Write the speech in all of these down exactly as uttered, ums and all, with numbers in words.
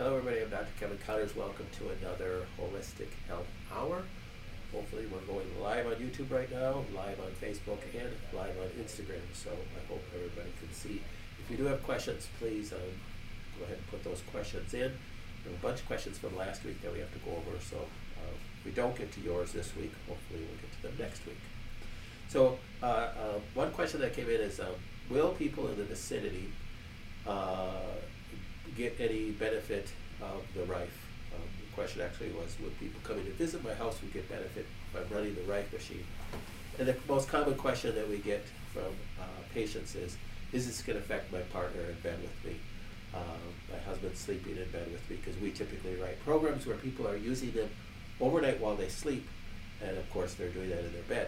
Hello everybody, I'm Doctor Kevin Conners. Welcome to another Holistic Health Hour. Hopefully we're going live on YouTube right now, live on Facebook, and live on Instagram, so I hope everybody can see. If you do have questions, please um, go ahead and put those questions in. There were a bunch of questions from last week that we have to go over, so uh, if we don't get to yours this week, hopefully we'll get to them next week. So uh, uh, one question that came in is, um, will people in the vicinity uh, get any benefit of the Rife? Um, the question actually was, would people coming to visit my house would get benefit by running the Rife machine? And the most common question that we get from uh, patients is, is this going to affect my partner in bed with me? Um, my husband sleeping in bed with me, because we typically write programs where people are using them overnight while they sleep, and of course they're doing that in their bed.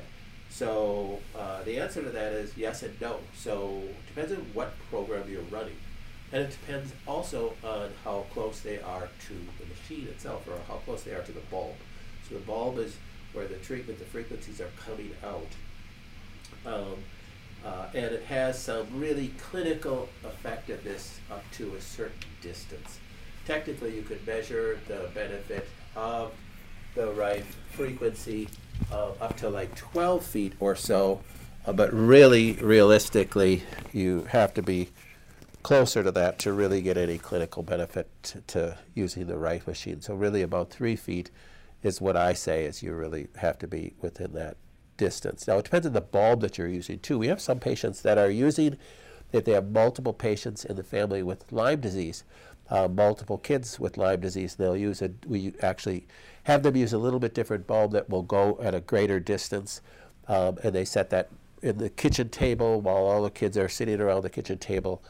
So uh, the answer to that is yes and no. So it depends on what program you're running. And it depends also on how close they are to the machine itself, or how close they are to the bulb. So the bulb is where the treatment, the frequencies are coming out. Um, uh, and it has some really clinical effectiveness up to a certain distance. Technically, you could measure the benefit of the Rife frequency uh, up to like twelve feet or so, uh, but really, realistically, you have to be closer to that to really get any clinical benefit to, to using the Rife machine. So really about three feet is what I say is you really have to be within that distance. Now it depends on the bulb that you're using too. We have some patients that are using, if they have multiple patients in the family with Lyme disease, uh, multiple kids with Lyme disease, they'll use a, we actually have them use a little bit different bulb that will go at a greater distance, um, and they set that in the kitchen table while all the kids are sitting around the kitchen table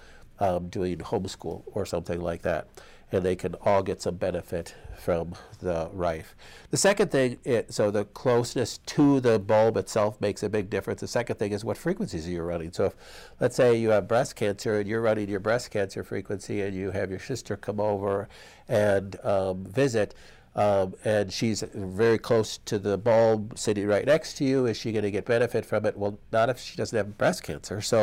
Um, doing homeschool or something like that, and they can all get some benefit from the Rife. The second thing, it, so the closeness to the bulb itself makes a big difference. The second thing is what frequencies you're running. So if, let's say you have breast cancer and you're running your breast cancer frequency and you have your sister come over and um, visit, Um, and she's very close to the bulb sitting right next to you. Is she going to get benefit from it? Well, not if she doesn't have breast cancer. So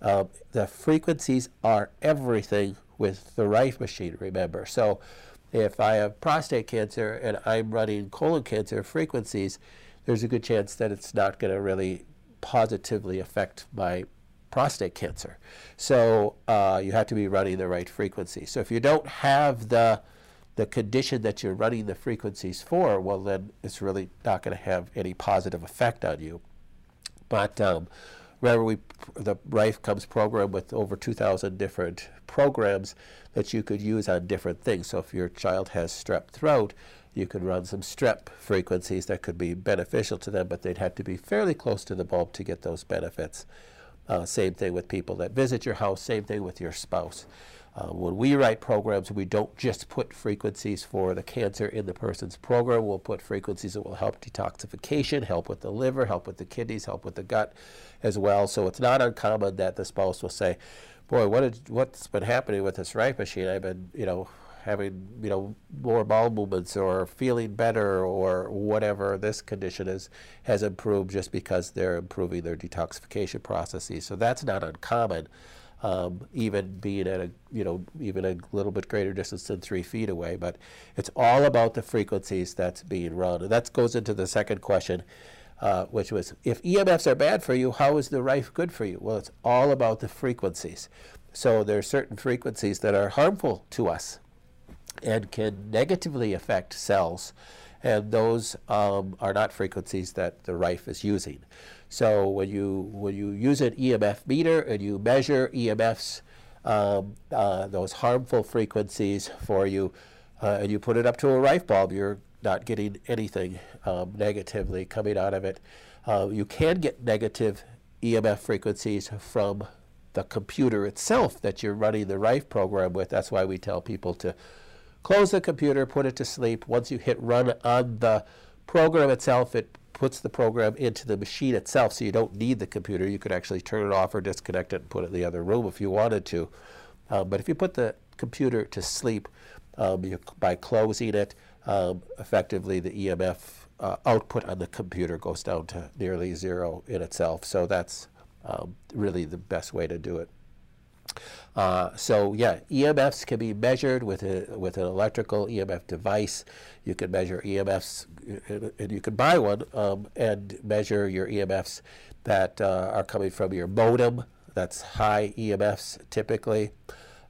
um, the frequencies are everything with the Rife machine, remember. So if I have prostate cancer and I'm running colon cancer frequencies, there's a good chance that it's not going to really positively affect my prostate cancer. So uh, you have to be running the right frequency. So if you don't have the the condition that you're running the frequencies for, well then it's really not going to have any positive effect on you. But um, remember, we, the Rife comes programmed with over two thousand different programs that you could use on different things. So if your child has strep throat, you could run some strep frequencies that could be beneficial to them, but they'd have to be fairly close to the bulb to get those benefits. Uh, same thing with people that visit your house, same thing with your spouse. Uh, when we write programs, we don't just put frequencies for the cancer in the person's program. We'll put frequencies that will help detoxification, help with the liver, help with the kidneys, help with the gut as well. So it's not uncommon that the spouse will say, boy, what did, what's been happening with this Rife machine? I've been, you know, having, you know, more bowel movements or feeling better or whatever this condition is, has improved, just because they're improving their detoxification processes. So that's not uncommon. Um, even being at a, you know, even a little bit greater distance than three feet away. But it's all about the frequencies that's being run. And that goes into the second question, uh, which was, if E M Fs are bad for you, how is the Rife good for you? Well, it's all about the frequencies. So there are certain frequencies that are harmful to us and can negatively affect cells, and those um, are not frequencies that the Rife is using. So when you, when you use an E M F meter and you measure E M Fs, um, uh, those harmful frequencies for you, uh, and you put it up to a Rife bulb, you're not getting anything um, negatively coming out of it. Uh, you can get negative E M F frequencies from the computer itself that you're running the Rife program with. That's why we tell people to close the computer, put it to sleep. Once you hit run on the program itself, it puts the program into the machine itself, so you don't need the computer. You could actually turn it off or disconnect it and put it in the other room if you wanted to. Um, but if you put the computer to sleep, um, you, by closing it, um, effectively the E M F uh, output on the computer goes down to nearly zero in itself. So that's um, really the best way to do it. Uh, so yeah, E M Fs can be measured with a, with an electrical E M F device. You can measure E M Fs, and you can buy one um, and measure your E M Fs that uh, are coming from your modem. That's high E M Fs typically,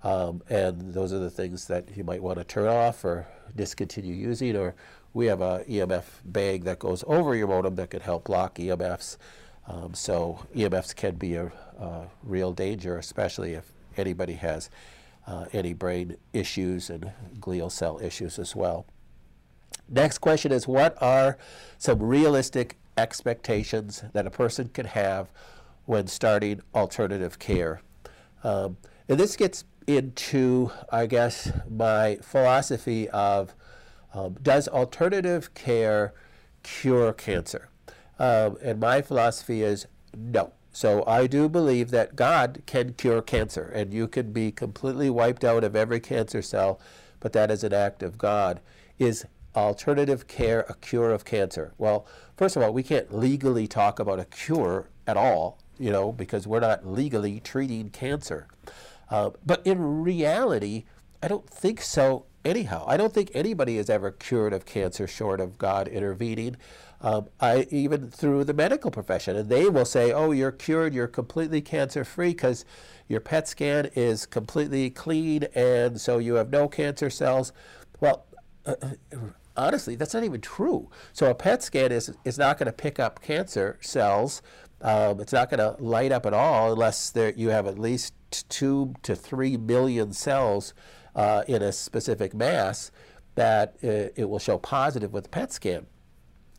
um, and those are the things that you might want to turn off or discontinue using. Or we have a E M F bag that goes over your modem that can help block E M Fs. Um, so E M Fs can be a, a real danger, especially if anybody has uh, any brain issues and glial cell issues as well. Next question is, what are some realistic expectations that a person can have when starting alternative care? Um, and this gets into, I guess, my philosophy of um, does alternative care cure cancer? Um, and my philosophy is no. So I do believe that God can cure cancer, and you can be completely wiped out of every cancer cell, but that is an act of God. Is alternative care a cure of cancer? Well, first of all, we can't legally talk about a cure at all, you know, because we're not legally treating cancer. Uh, but in reality, I don't think so anyhow. I don't think anybody is ever cured of cancer short of God intervening. Um, I, even through the medical profession, and they will say, oh, you're cured, you're completely cancer-free because your P E T scan is completely clean and so you have no cancer cells. Well, uh, honestly, that's not even true. So a P E T scan is, is not going to pick up cancer cells. Um, it's not going to light up at all unless there, you have at least two to three million cells uh, in a specific mass that uh, it will show positive with the P E T scan.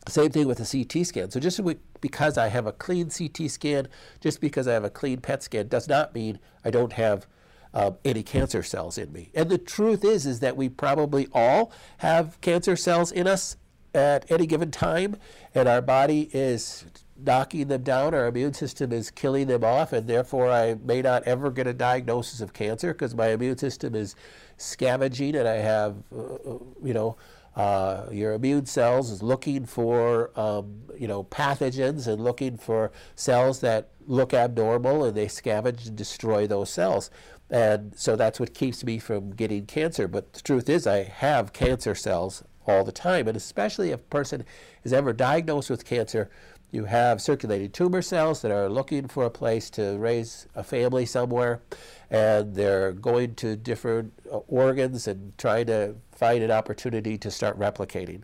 Same thing with a C T scan. So just because I have a clean C T scan, just because I have a clean P E T scan, does not mean I don't have um, any cancer cells in me. And the truth is, is that we probably all have cancer cells in us at any given time, and our body is knocking them down, our immune system is killing them off, and therefore I may not ever get a diagnosis of cancer because my immune system is scavenging and I have, uh, you know, Uh, your immune cells is looking for, um, you know, pathogens and looking for cells that look abnormal, and they scavenge and destroy those cells. And so that's what keeps me from getting cancer. But the truth is, I have cancer cells all the time. And especially if a person is ever diagnosed with cancer, you have circulating tumor cells that are looking for a place to raise a family somewhere, and they're going to different organs and trying to find an opportunity to start replicating.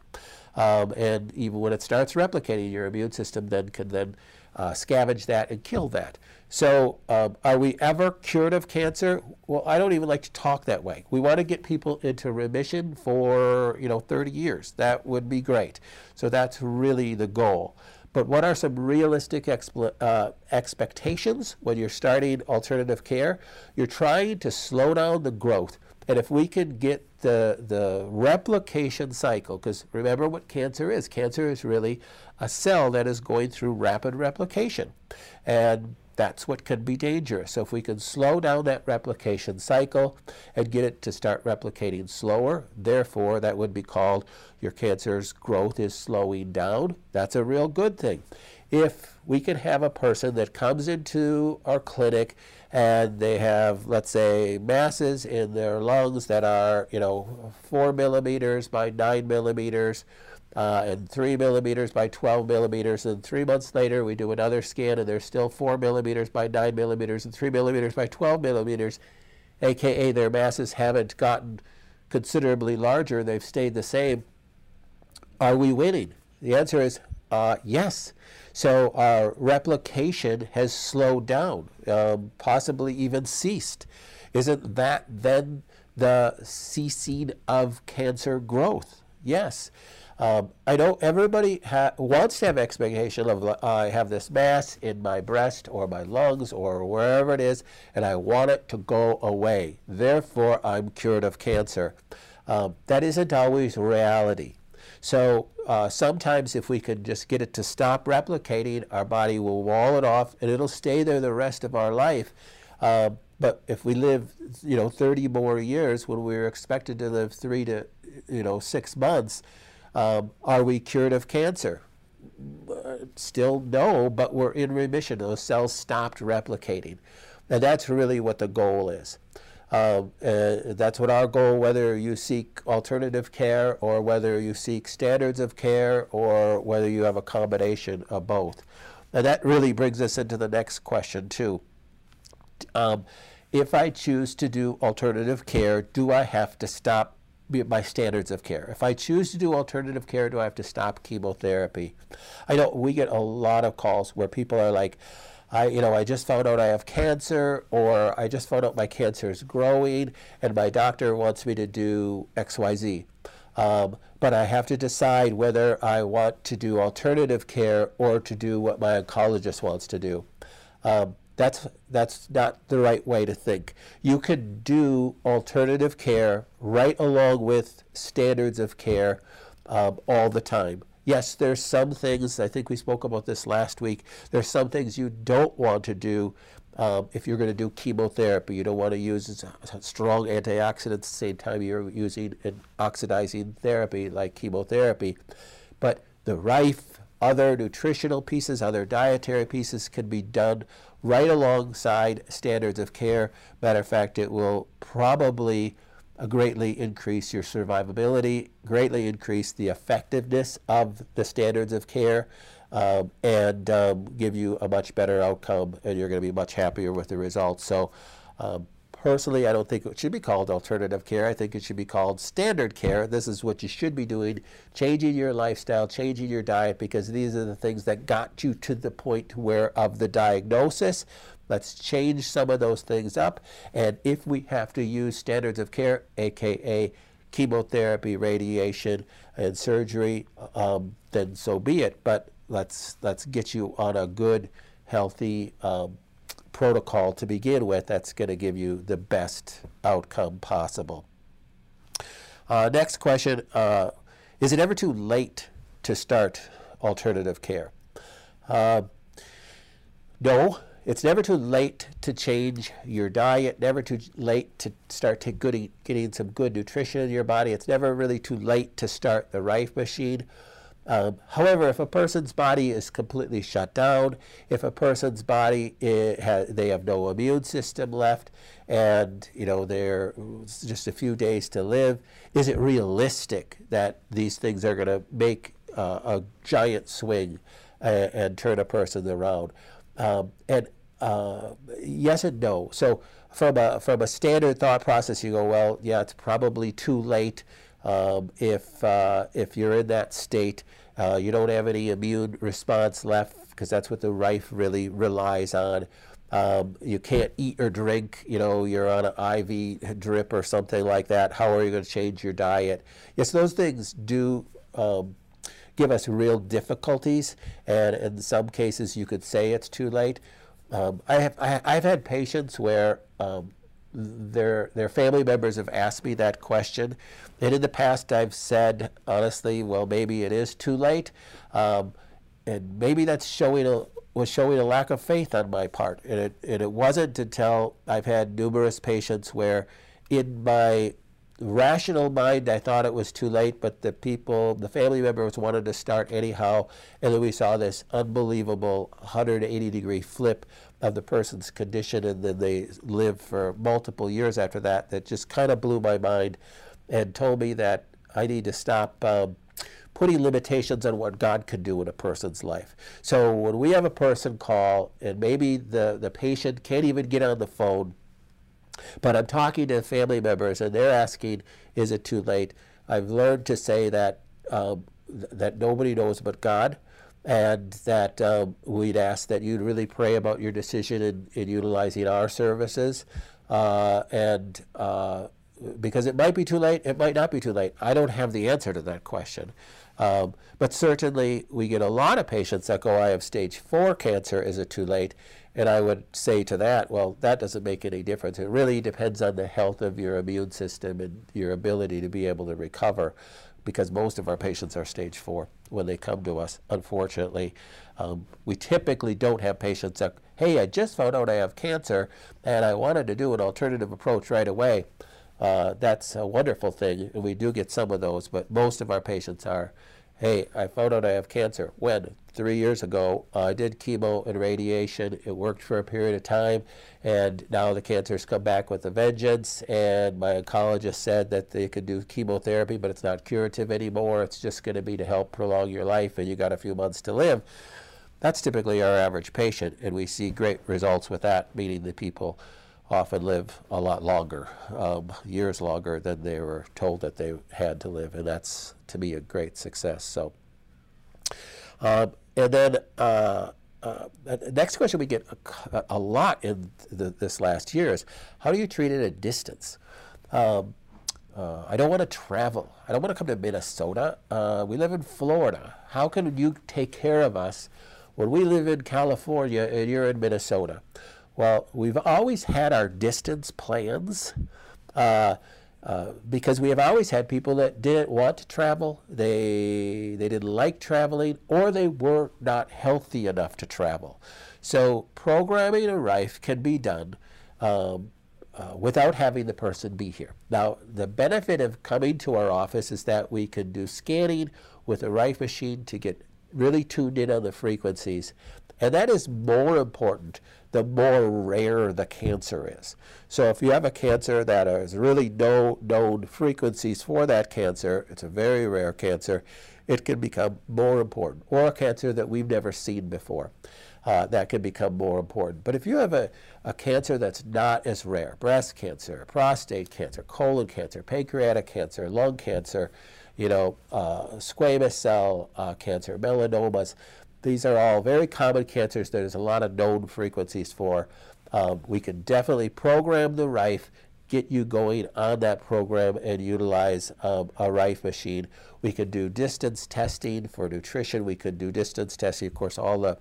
Um, and even when it starts replicating, your immune system then can then uh, scavenge that and kill that. So um, are we ever cured of cancer? Well, I don't even like to talk that way. We want to get people into remission for, you know, thirty years. That would be great. So that's really the goal. But what are some realistic exp uh, expectations when you're starting alternative care? You're trying to slow down the growth. And if we can get the, the replication cycle, because remember what cancer is. Cancer is really a cell that is going through rapid replication. And that's what can be dangerous. So if we can slow down that replication cycle and get it to start replicating slower, therefore that would be called your cancer's growth is slowing down. That's a real good thing. If we can have a person that comes into our clinic and they have, let's say, masses in their lungs that are, you know, four millimeters by nine millimeters, Uh, and three millimeters by twelve millimeters, and three months later we do another scan and there's still four millimeters by nine millimeters and three millimeters by twelve millimeters, aka their masses haven't gotten considerably larger, they've stayed the same. Are we winning? The answer is uh, yes. So our replication has slowed down, um, possibly even ceased. Isn't that then the ceasing of cancer growth? Yes. Um, I know everybody ha wants to have expectation of, uh, I have this mass in my breast or my lungs or wherever it is, and I want it to go away. Therefore, I'm cured of cancer. Um, that isn't always reality. So uh, sometimes if we can just get it to stop replicating, our body will wall it off, and it'll stay there the rest of our life. Uh, but if we live, you know, thirty more years when we were expected to live three to, you know, six months, Um, are we cured of cancer? Still no, but we're in remission. Those cells stopped replicating. Now that's really what the goal is. Uh, uh, that's what our goal, whether you seek alternative care or whether you seek standards of care or whether you have a combination of both. Now that really brings us into the next question too. Um, if I choose to do alternative care, do I have to stop my standards of care? If I choose to do alternative care, do I have to stop chemotherapy? I know we get a lot of calls where people are like, I, you know, I just found out I have cancer, or I just found out my cancer is growing and my doctor wants me to do X Y Z. Um, but I have to decide whether I want to do alternative care or to do what my oncologist wants to do. Um, That's, that's not the right way to think. You could do alternative care right along with standards of care um, all the time. Yes, there's some things, I think we spoke about this last week, there's some things you don't want to do um, if you're going to do chemotherapy. You don't want to use strong antioxidants at the same time you're using an oxidizing therapy like chemotherapy. But the Rife, other nutritional pieces, other dietary pieces can be done right alongside standards of care. Matter of fact, it will probably greatly increase your survivability, greatly increase the effectiveness of the standards of care, um, and um, give you a much better outcome, and you're going to be much happier with the results. So um, personally, I don't think it should be called alternative care. I think it should be called standard care. This is what you should be doing, changing your lifestyle, changing your diet, because these are the things that got you to the point where of the diagnosis. Let's change some of those things up. And if we have to use standards of care, A K A chemotherapy, radiation, and surgery, um, then so be it. But let's, let's get you on a good, healthy um, protocol to begin with that's going to give you the best outcome possible. Uh, next question, uh, is it ever too late to start alternative care? Uh, no, it's never too late to change your diet, never too late to start to good, getting some good nutrition in your body. It's never really too late to start the Rife machine. Um, however, if a person's body is completely shut down, if a person's body ha they have no immune system left, and you know they're just a few days to live, is it realistic that these things are going to make uh, a giant swing uh, and turn a person around? Um, and uh, yes and no. So from a from a standard thought process, you go, well, yeah, it's probably too late. Um, if, uh, if you're in that state, uh, you don't have any immune response left, because that's what the Rife really relies on. Um, you can't eat or drink, you know, you're on an I V drip or something like that. How are you going to change your diet? Yes, those things do um, give us real difficulties, and in some cases you could say it's too late. Um, I have, I, I've had patients where um, Their, their family members have asked me that question, and in the past I've said, honestly, well, maybe it is too late, um, and maybe that's showing a, was showing a lack of faith on my part, and it, and it wasn't until I've had numerous patients where in my rational mind I thought it was too late, but the people, the family members wanted to start anyhow, and then we saw this unbelievable one hundred eighty degree flip of the person's condition, and then they lived for multiple years after that. That just kind of blew my mind and told me that I need to stop um, putting limitations on what God can do in a person's life. So when we have a person call, and maybe the, the patient can't even get on the phone, but I'm talking to family members and they're asking, is it too late? I've learned to say that, um, th that nobody knows but God, and that um, we'd ask that you'd really pray about your decision in, in utilizing our services. Uh, and uh, because it might be too late, it might not be too late. I don't have the answer to that question. Um, but certainly we get a lot of patients that go, I have stage four cancer, is it too late? And I would say to that, well, that doesn't make any difference. It really depends on the health of your immune system and your ability to be able to recover, because most of our patients are stage four when they come to us, unfortunately. Um, we typically don't have patients that, hey, I just found out I have cancer and I wanted to do an alternative approach right away. Uh, that's a wonderful thing, and we do get some of those, but most of our patients are hey, I found out I have cancer. When? Three years ago. Uh, I did chemo and radiation. It worked for a period of time, and now the cancer's come back with a vengeance, and my oncologist said that they could do chemotherapy, but it's not curative anymore. It's just going to be to help prolong your life, and you got a few months to live. That's typically our average patient, and we see great results with that, meaning the people often live a lot longer, um, years longer than they were told that they had to live, and that's, to me, a great success. So, um, and then uh, uh, the next question we get a, a lot in the, this last year is, how do you treat it at distance? Um, uh, I don't want to travel. I don't want to come to Minnesota. Uh, we live in Florida. How can you take care of us when we live in California and you're in Minnesota? Well, we've always had our distance plans uh, uh, because we have always had people that didn't want to travel, they, they didn't like traveling, or they were not healthy enough to travel. So programming in Rife can be done um, uh, without having the person be here. Now, the benefit of coming to our office is that we can do scanning with a Rife machine to get really tuned in on the frequencies. And that is more important the more rare the cancer is. So if you have a cancer that has really no known frequencies for that cancer, it's a very rare cancer, it can become more important. Or a cancer that we've never seen before, uh, that can become more important. But if you have a, a cancer that's not as rare, breast cancer, prostate cancer, colon cancer, pancreatic cancer, lung cancer, you know, uh, squamous cell uh, cancer, melanomas, these are all very common cancers that there's a lot of known frequencies for. Um, we can definitely program the Rife, get you going on that program, and utilize um, a Rife machine. We could do distance testing for nutrition. We could do distance testing. Of course, all the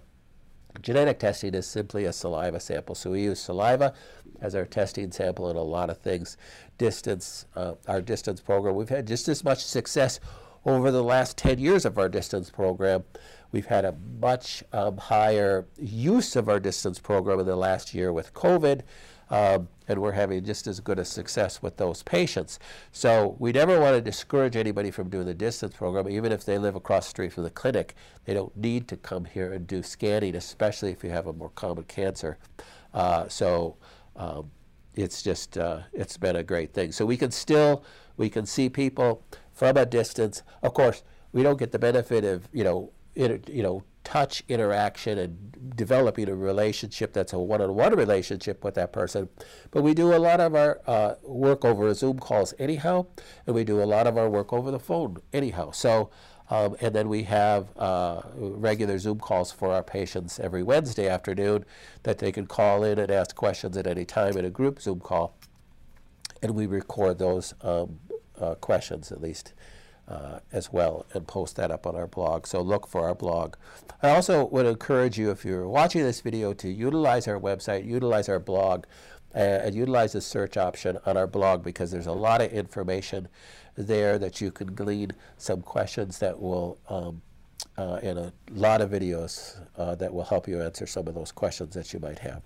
genetic testing is simply a saliva sample. So we use saliva as our testing sample in a lot of things. Distance, uh, our distance program, we've had just as much success over the last ten years of our distance program. We've had a much um, higher use of our distance program in the last year with COVID, um, and we're having just as good a success with those patients. So we never want to discourage anybody from doing the distance program, even if they live across the street from the clinic. They don't need to come here and do scanning, especially if you have a more common cancer. Uh, so um, it's just, uh, it's been a great thing. So we can still, we can see people from a distance. Of course, we don't get the benefit of, you know, It, you know, touch interaction and developing a relationship that's a one-on-one relationship with that person. But we do a lot of our uh, work over Zoom calls anyhow, and we do a lot of our work over the phone anyhow. So, um, and then we have uh, regular Zoom calls for our patients every Wednesday afternoon that they can call in and ask questions at any time in a group Zoom call. And we record those um, uh, questions, at least, Uh, as well, and post that up on our blog. So look for our blog. I also would encourage you, if you're watching this video, to utilize our website, utilize our blog, uh, and utilize the search option on our blog, because there's a lot of information there that you can glean, some questions that will, um, uh, and a lot of videos uh, that will help you answer some of those questions that you might have.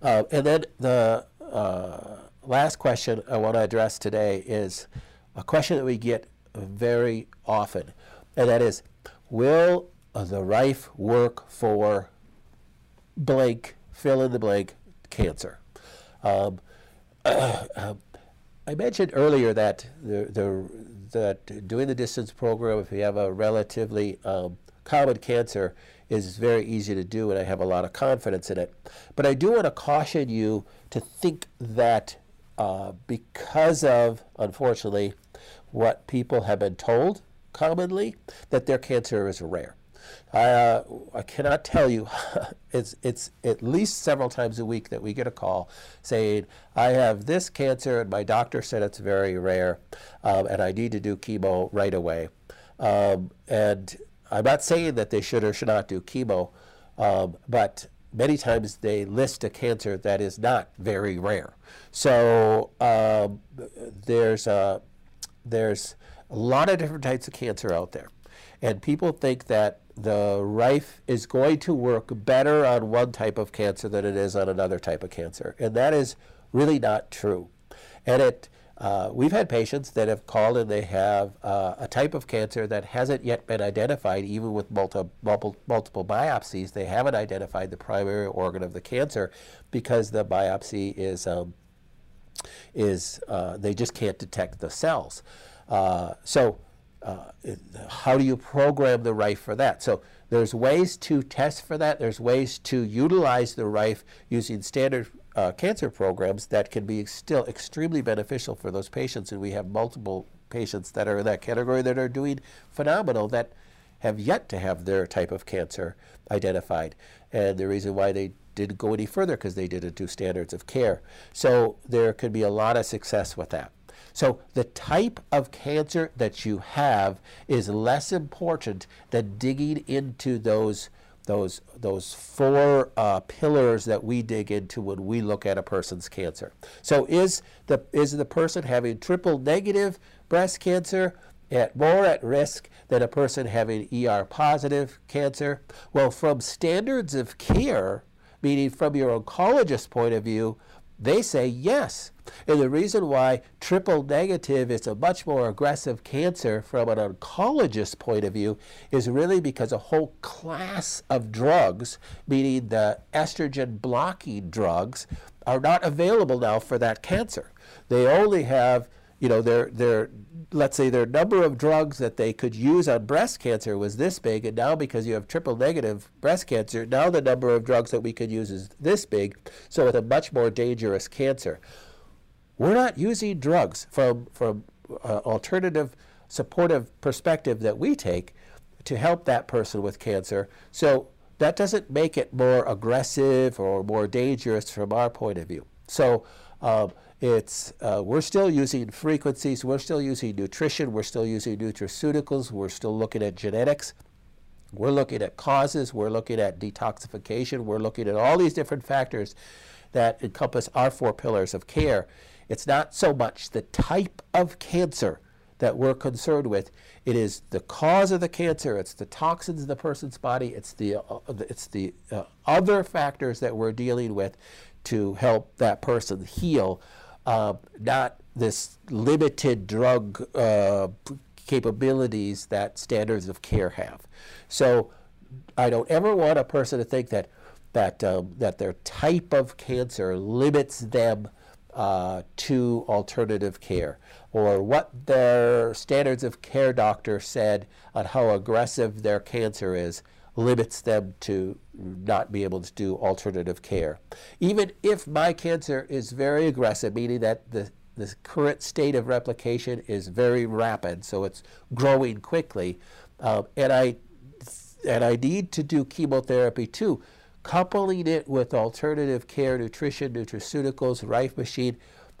Uh, and then the uh, last question I want to address today is a question that we get very often, and that is, will the Rife work for blank, fill in the blank, cancer? Um, uh, um, I mentioned earlier that the, the that doing the distance program, if you have a relatively um, common cancer, is very easy to do, and I have a lot of confidence in it. But I do want to caution you to think that uh, because of, unfortunately, what people have been told commonly, that their cancer is rare. Uh, I cannot tell you, it's, it's at least several times a week that we get a call saying, I have this cancer and my doctor said it's very rare, um, and I need to do chemo right away. Um, and I'm not saying that they should or should not do chemo, um, but many times they list a cancer that is not very rare. So um, there's a There's a lot of different types of cancer out there, and people think that the Rife is going to work better on one type of cancer than it is on another type of cancer, and that is really not true. And it Uh, we've had patients that have called and they have uh, a type of cancer that hasn't yet been identified. Even with multi, multiple, multiple biopsies, they haven't identified the primary organ of the cancer because the biopsy is, um, is uh, they just can't detect the cells. Uh, so uh, how do you program the Rife for that? So there's ways to test for that. There's ways to utilize the Rife using standard Uh, cancer programs that can be ex still extremely beneficial for those patients, and we have multiple patients that are in that category that are doing phenomenal that have yet to have their type of cancer identified, and the reason why they didn't go any further because they didn't do standards of care. So there could be a lot of success with that. So the type of cancer that you have is less important than digging into those Those, those four uh, pillars that we dig into when we look at a person's cancer. So is the, is the person having triple negative breast cancer at more at risk than a person having E R positive cancer? Well, from standards of care, meaning from your oncologist's point of view, they say yes. And the reason why triple negative is a much more aggressive cancer from an oncologist's point of view is really because a whole class of drugs, meaning the estrogen blocking drugs, are not available now for that cancer. They only have, you know, their, their, let's say their number of drugs that they could use on breast cancer was this big, and now because you have triple negative breast cancer, now the number of drugs that we could use is this big, so it's a much more dangerous cancer. We're not using drugs from, from uh, alternative supportive perspective that we take to help that person with cancer, so that doesn't make it more aggressive or more dangerous from our point of view. So um, it's, uh, we're still using frequencies, we're still using nutrition, we're still using nutraceuticals, we're still looking at genetics, we're looking at causes, we're looking at detoxification, we're looking at all these different factors that encompass our four pillars of care. It's not so much the type of cancer that we're concerned with. It is the cause of the cancer. It's the toxins in the person's body. It's the, uh, it's the uh, other factors that we're dealing with to help that person heal, uh, not this limited drug uh, capabilities that standards of care have. So I don't ever want a person to think that, that, um, that their type of cancer limits them Uh, to alternative care, or what their standards of care doctor said on how aggressive their cancer is limits them to not be able to do alternative care. Even if my cancer is very aggressive, meaning that the, the current state of replication is very rapid, so it's growing quickly, um, and, I, and I need to do chemotherapy too, coupling it with alternative care, nutrition, nutraceuticals, Rife machine,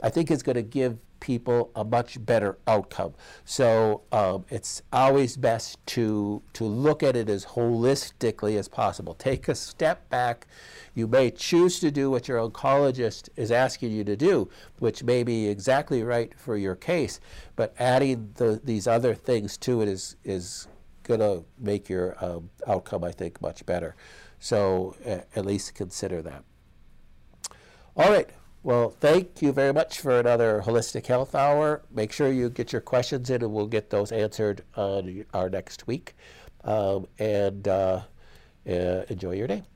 I think is going to give people a much better outcome. So um, it's always best to, to look at it as holistically as possible. Take a step back. You may choose to do what your oncologist is asking you to do, which may be exactly right for your case, but adding the, these other things to it is, is going to make your um, outcome, I think, much better. So uh, at least consider that. All right. Well, thank you very much for another Holistic Health Hour. Make sure you get your questions in, and we'll get those answered on our next week. Um, and uh, uh, enjoy your day.